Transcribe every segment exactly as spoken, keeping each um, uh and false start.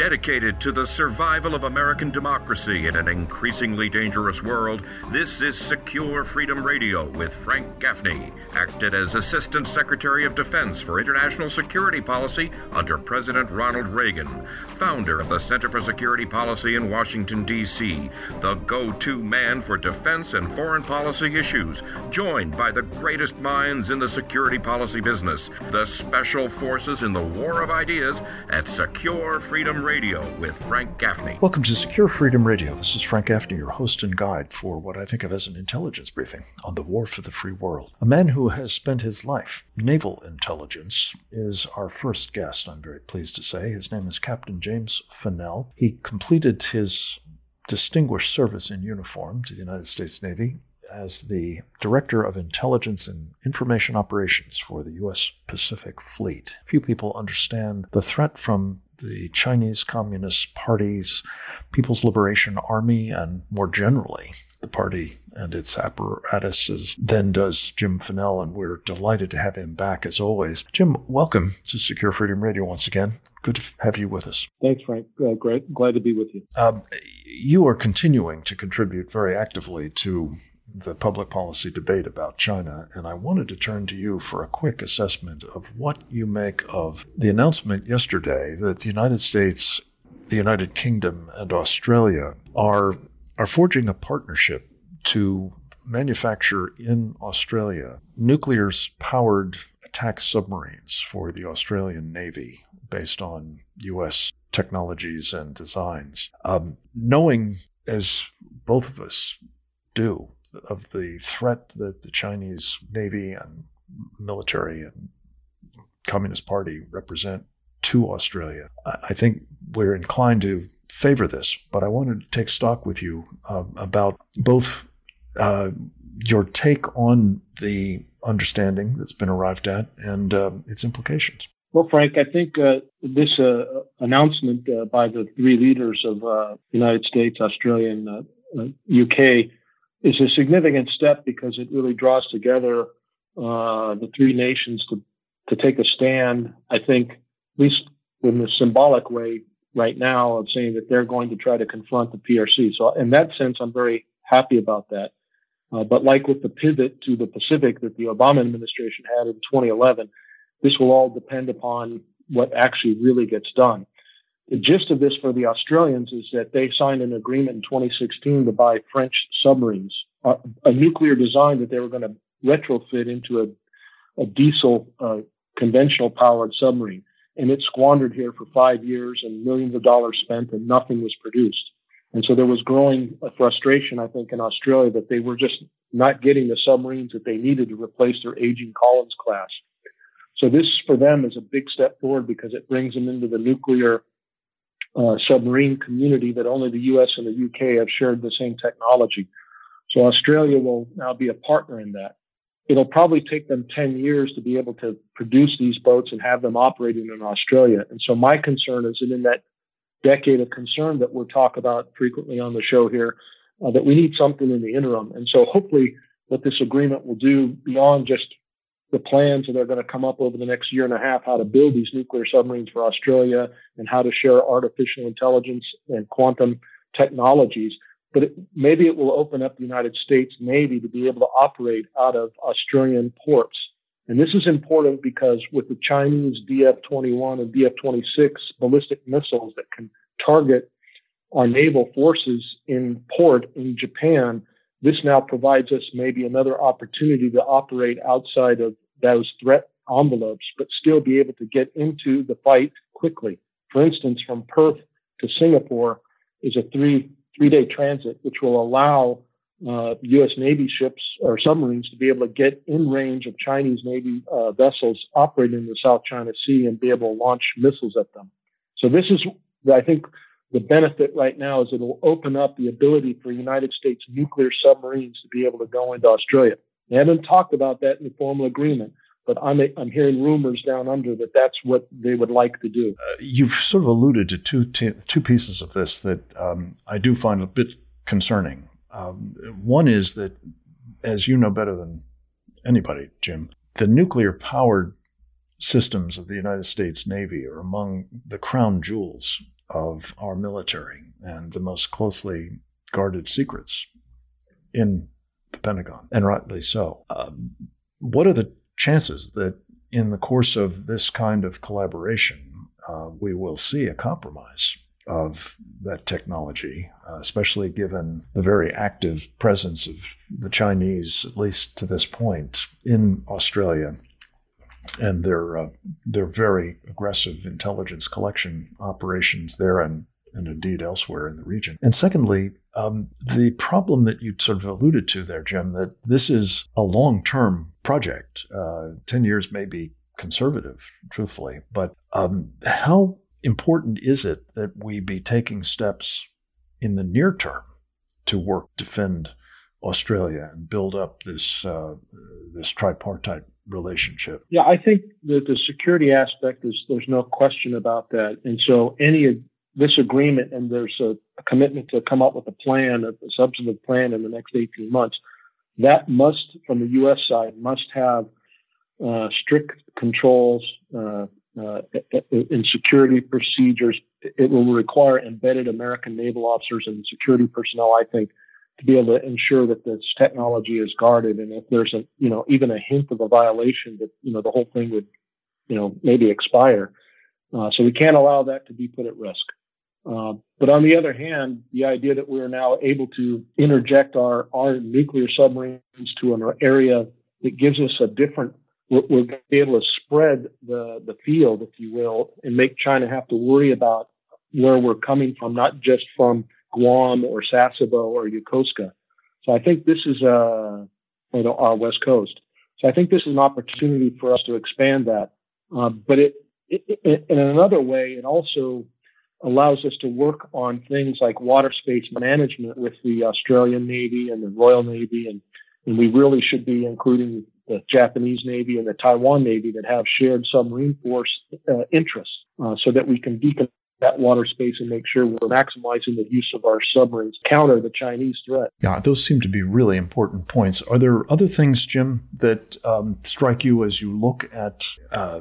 Dedicated to the survival of American democracy in an increasingly dangerous world, this is Secure Freedom Radio with Frank Gaffney, acted as Assistant Secretary of Defense for International Security Policy under President Ronald Reagan, founder of the Center for Security Policy in Washington, D C, the go-to man for defense and foreign policy issues, joined by the greatest minds in the security policy business, the special forces in the war of ideas at Secure Freedom Radio. Radio with Frank Gaffney. Welcome to Secure Freedom Radio. This is Frank Gaffney, your host and guide for what I think of as an intelligence briefing on the war for the free world. A man who has spent his life, naval intelligence, is our first guest, I'm very pleased to say. His name is Captain James Fanell. He completed his distinguished service in uniform to the United States Navy as the Director of Intelligence and Information Operations for the U S Pacific Fleet. Few people understand the threat from the Chinese Communist Party's People's Liberation Army, and more generally, the party and its apparatuses, than does Jim Fanell, and we're delighted to have him back as always. Jim, welcome to Secure Freedom Radio once again. Good to have you with us. Thanks, Frank. Uh, great. Glad to be with you. Um, you are continuing to contribute very actively to the public policy debate about China, and I wanted to turn to you for a quick assessment of what you make of the announcement yesterday that the United States, the United Kingdom, and Australia are are forging a partnership to manufacture in Australia nuclear-powered attack submarines for the Australian Navy based on U S technologies and designs. Um, knowing, as both of us do, of the threat that the Chinese Navy and military and Communist Party represent to Australia, I think we're inclined to favor this. But I wanted to take stock with you uh, about both uh, your take on the understanding that's been arrived at and uh, its implications. Well, Frank, I think uh, this uh, announcement uh, by the three leaders of uh, United States, Australia, and uh, U K is a significant step because it really draws together uh the three nations to to take a stand, I think, at least in the symbolic way right now, of saying that they're going to try to confront the P R C. So in that sense, I'm very happy about that. Uh, but like with the pivot to the Pacific that the Obama administration had in twenty eleven, this will all depend upon what actually really gets done. The gist of this for the Australians is that they signed an agreement in twenty sixteen to buy French submarines, a, a nuclear design that they were going to retrofit into a, a diesel uh, conventional powered submarine. And it squandered here for five years and millions of dollars spent and nothing was produced. And so there was growing frustration, I think, in Australia that they were just not getting the submarines that they needed to replace their aging Collins class. So this for them is a big step forward because it brings them into the nuclear Uh, submarine community that only the U S and the U K have shared the same technology. So Australia will now be a partner in that. It'll probably take them ten years to be able to produce these boats and have them operating in Australia. And so my concern is that in that decade of concern that we'll talk about frequently on the show here, uh, that we need something in the interim. And so hopefully what this agreement will do beyond just the plans that are going to come up over the next year and a half, how to build these nuclear submarines for Australia and how to share artificial intelligence and quantum technologies. But it, maybe it will open up the United States Navy to be able to operate out of Australian ports. And this is important because with the Chinese D F twenty-one and D F twenty-six ballistic missiles that can target our naval forces in port in Japan, this now provides us maybe another opportunity to operate outside of those threat envelopes, but still be able to get into the fight quickly. For instance, from Perth to Singapore is a three, three-day transit, which will allow uh, U S Navy ships or submarines to be able to get in range of Chinese Navy uh, vessels operating in the South China Sea and be able to launch missiles at them. So this is, I think, the benefit right now is it'll open up the ability for United States nuclear submarines to be able to go into Australia. They haven't talked about that in the formal agreement, but I'm, I'm hearing rumors down under that that's what they would like to do. Uh, you've sort of alluded to two t- two pieces of this that um, I do find a bit concerning. Um, one is that, as you know better than anybody, Jim, the nuclear-powered systems of the United States Navy are among the crown jewels of our military and the most closely guarded secrets in the Pentagon, and rightly so. Um, what are the chances that in the course of this kind of collaboration, uh, we will see a compromise of that technology, uh, especially given the very active presence of the Chinese, at least to this point, in Australia, and their uh, their very aggressive intelligence collection operations there and, and indeed elsewhere in the region. And secondly, um, the problem that you sort of alluded to there, Jim, that this is a long-term project. Uh, ten years may be conservative, truthfully, but um, how important is it that we be taking steps in the near term to work, defend Australia and build up this uh, this tripartite relationship? Yeah, I think that the security aspect is, there's no question about that. And so any of this agreement, and there's a, a commitment to come up with a plan, a substantive plan in the next eighteen months, that must, from the U S side, must have uh, strict controls uh, uh, in security procedures. It will require embedded American naval officers and security personnel, I think, to be able to ensure that this technology is guarded. And if there's a, you know, even a hint of a violation, that, you know, the whole thing would, you know, maybe expire. Uh, so we can't allow that to be put at risk. Uh, but on the other hand, the idea that we are now able to interject our, our nuclear submarines to an area that gives us a different, we're, we're going to be able to spread the, the field, if you will, and make China have to worry about where we're coming from, not just from Guam or Sasebo or Yokosuka. So I think this is uh, you know, our West Coast. So I think this is an opportunity for us to expand that. Uh, but it, it, it, in another way, it also allows us to work on things like water space management with the Australian Navy and the Royal Navy. And, and we really should be including the Japanese Navy and the Taiwan Navy that have shared submarine force uh, interests uh, so that we can decon that water space and make sure we're maximizing the use of our submarines, counter the Chinese threat. Yeah, those seem to be really important points. Are there other things, Jim, that um, strike you as you look at uh,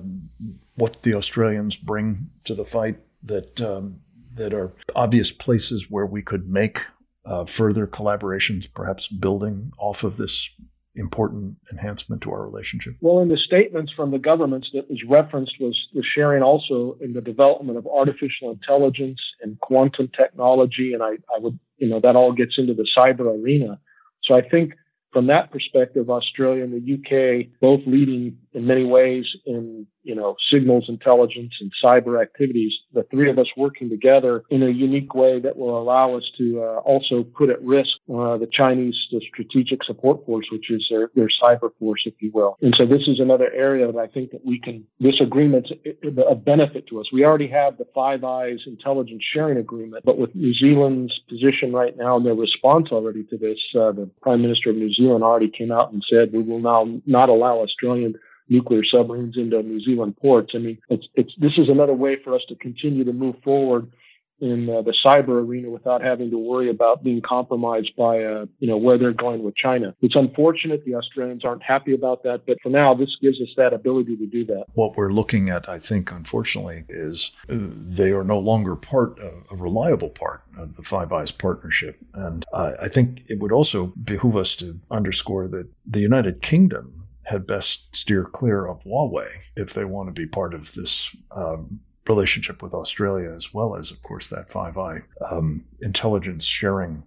what the Australians bring to the fight that um, that are obvious places where we could make uh, further collaborations, perhaps building off of this important enhancement to our relationship? Well, in the statements from the governments that was referenced was the sharing also in the development of artificial intelligence and quantum technology. And I, I would, you know, that all gets into the cyber arena. So I think from that perspective, Australia and the U K, both leading in many ways in, you know, signals intelligence and cyber activities, the three of us working together in a unique way that will allow us to uh, also put at risk uh, the Chinese the strategic support force, which is their, their cyber force, if you will. And so this is another area that I think that we can, this agreement's a benefit to us. We already have the Five Eyes intelligence sharing agreement, but with New Zealand's position right now and their response already to this, uh, the Prime Minister of New Zealand New Zealand already came out and said we will now not allow Australian nuclear submarines into New Zealand ports. I mean, it's, it's, this is another way for us to continue to move forward in uh, the cyber arena without having to worry about being compromised by, uh, you know, where they're going with China. It's unfortunate the Australians aren't happy about that, but for now, this gives us that ability to do that. What we're looking at, I think, unfortunately, is uh, they are no longer part, of, a reliable part of the Five Eyes partnership. And uh, I think it would also behoove us to underscore that the United Kingdom had best steer clear of Huawei if they want to be part of this um relationship with Australia, as well as, of course, that Five Eye um, intelligence sharing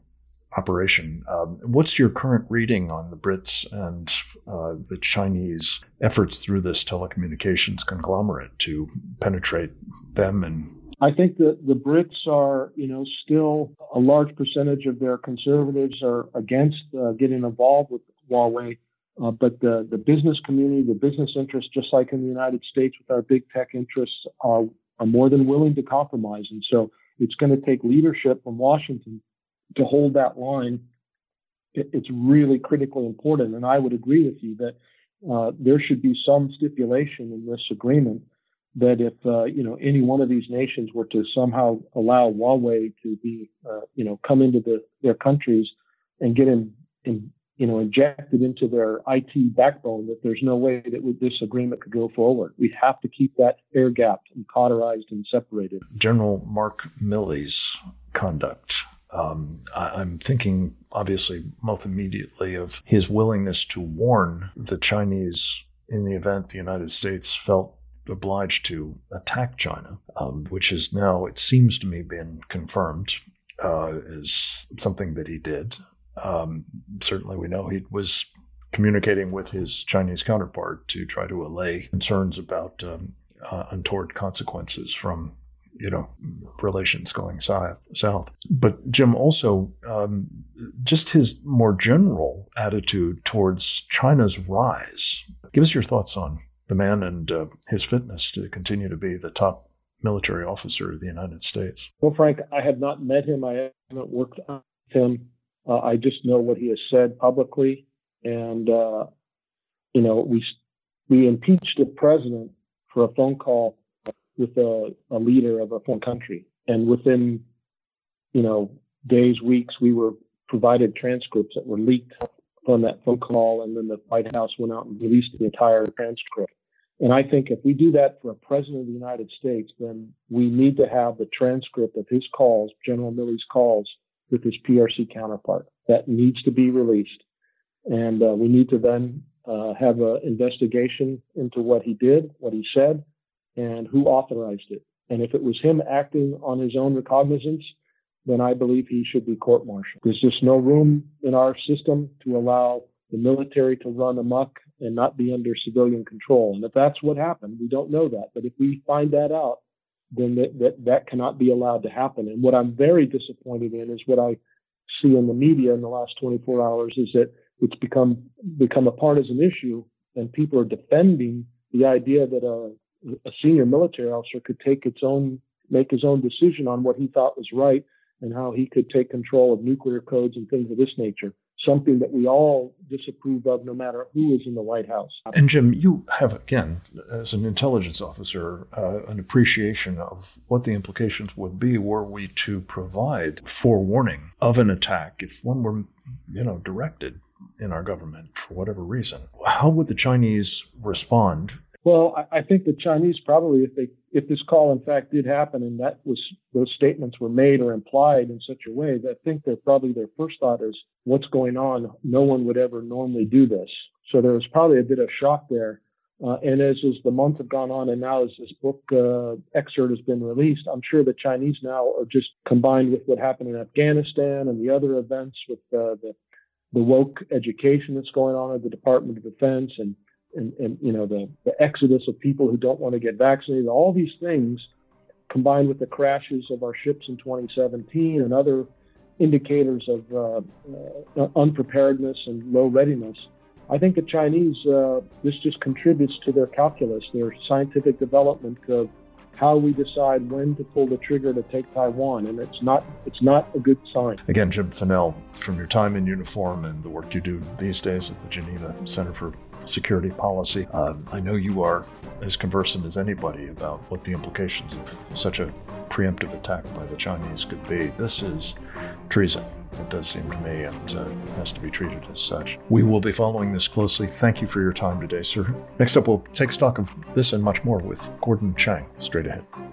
operation. Um, what's your current reading on the Brits and uh, the Chinese efforts through this telecommunications conglomerate to penetrate them? And I think that the Brits are, you know, still a large percentage of their conservatives are against uh, getting involved with Huawei. Uh, but the, the business community, the business interests, just like in the United States with our big tech interests, are, are more than willing to compromise. And so it's going to take leadership from Washington to hold that line. It, it's really critically important. And I would agree with you that uh, there should be some stipulation in this agreement that if, uh, you know, any one of these nations were to somehow allow Huawei to be, uh, you know, come into the, their countries and get in, in you know, injected into their I T backbone that there's no way that we, this agreement could go forward. We have to keep that air gapped and cauterized and separated. General Mark Milley's conduct. Um, I, I'm thinking, obviously, most immediately of his willingness to warn the Chinese in the event the United States felt obliged to attack China, um, which has now, it seems to me, been confirmed uh, as something that he did. Um, certainly, we know he was communicating with his Chinese counterpart to try to allay concerns about um, uh, untoward consequences from, you know, relations going south. south. But Jim, also, um, just his more general attitude towards China's rise. Give us your thoughts on the man and uh, his fitness to continue to be the top military officer of the United States. Well, Frank, I have not met him. I haven't worked with him. Uh, I just know what he has said publicly. And, uh, you know, we we impeached the president for a phone call with a, a leader of a foreign country. And within, you know, days, weeks, we were provided transcripts that were leaked on that phone call. And then the White House went out and released the entire transcript. And I think if we do that for a president of the United States, then we need to have the transcript of his calls, General Milley's calls, with his P R C counterpart. That needs to be released. And uh, we need to then uh, have an investigation into what he did, what he said, and who authorized it. And if it was him acting on his own recognizance, then I believe he should be court-martialed. There's just no room in our system to allow the military to run amok and not be under civilian control. And if that's what happened, we don't know that. But if we find that out, then that, that, that cannot be allowed to happen. And what I'm very disappointed in is what I see in the media in the last twenty-four hours is that it's become become a partisan issue, and people are defending the idea that a a senior military officer could take its own, make his own decision on what he thought was right and how he could take control of nuclear codes and things of this nature, something that we all disapprove of no matter who is in the White House. And Jim, you have, again, as an intelligence officer, uh, an appreciation of what the implications would be were we to provide forewarning of an attack if one were, you know, directed in our government for whatever reason. How would the Chinese respond? Well, I think the Chinese probably, if they, if this call in fact did happen and that was, those statements were made or implied in such a way, that I think that probably their first thought is, what's going on? No one would ever normally do this. So there was probably a bit of shock there. Uh, and as, as the months have gone on and now as this book uh, excerpt has been released, I'm sure the Chinese now are just combined with what happened in Afghanistan and the other events with uh, the, the woke education that's going on at the Department of Defense and And, and, you know, the, the exodus of people who don't want to get vaccinated, all these things combined with the crashes of our ships in twenty seventeen and other indicators of uh, uh, unpreparedness and low readiness. I think the Chinese, uh, this just contributes to their calculus, their scientific development of how we decide when to pull the trigger to take Taiwan. And it's not it's not a good sign. Again, Jim Fanell, from your time in uniform and the work you do these days at the Geneva Center for Security Policy, uh, I know you are as conversant as anybody about what the implications of such a preemptive attack by the Chinese could be. This is treason, it does seem to me, and uh, has to be treated as such. We will be following this closely. Thank you for your time today, sir. Next up, we'll take stock of this and much more with Gordon Chang, straight ahead.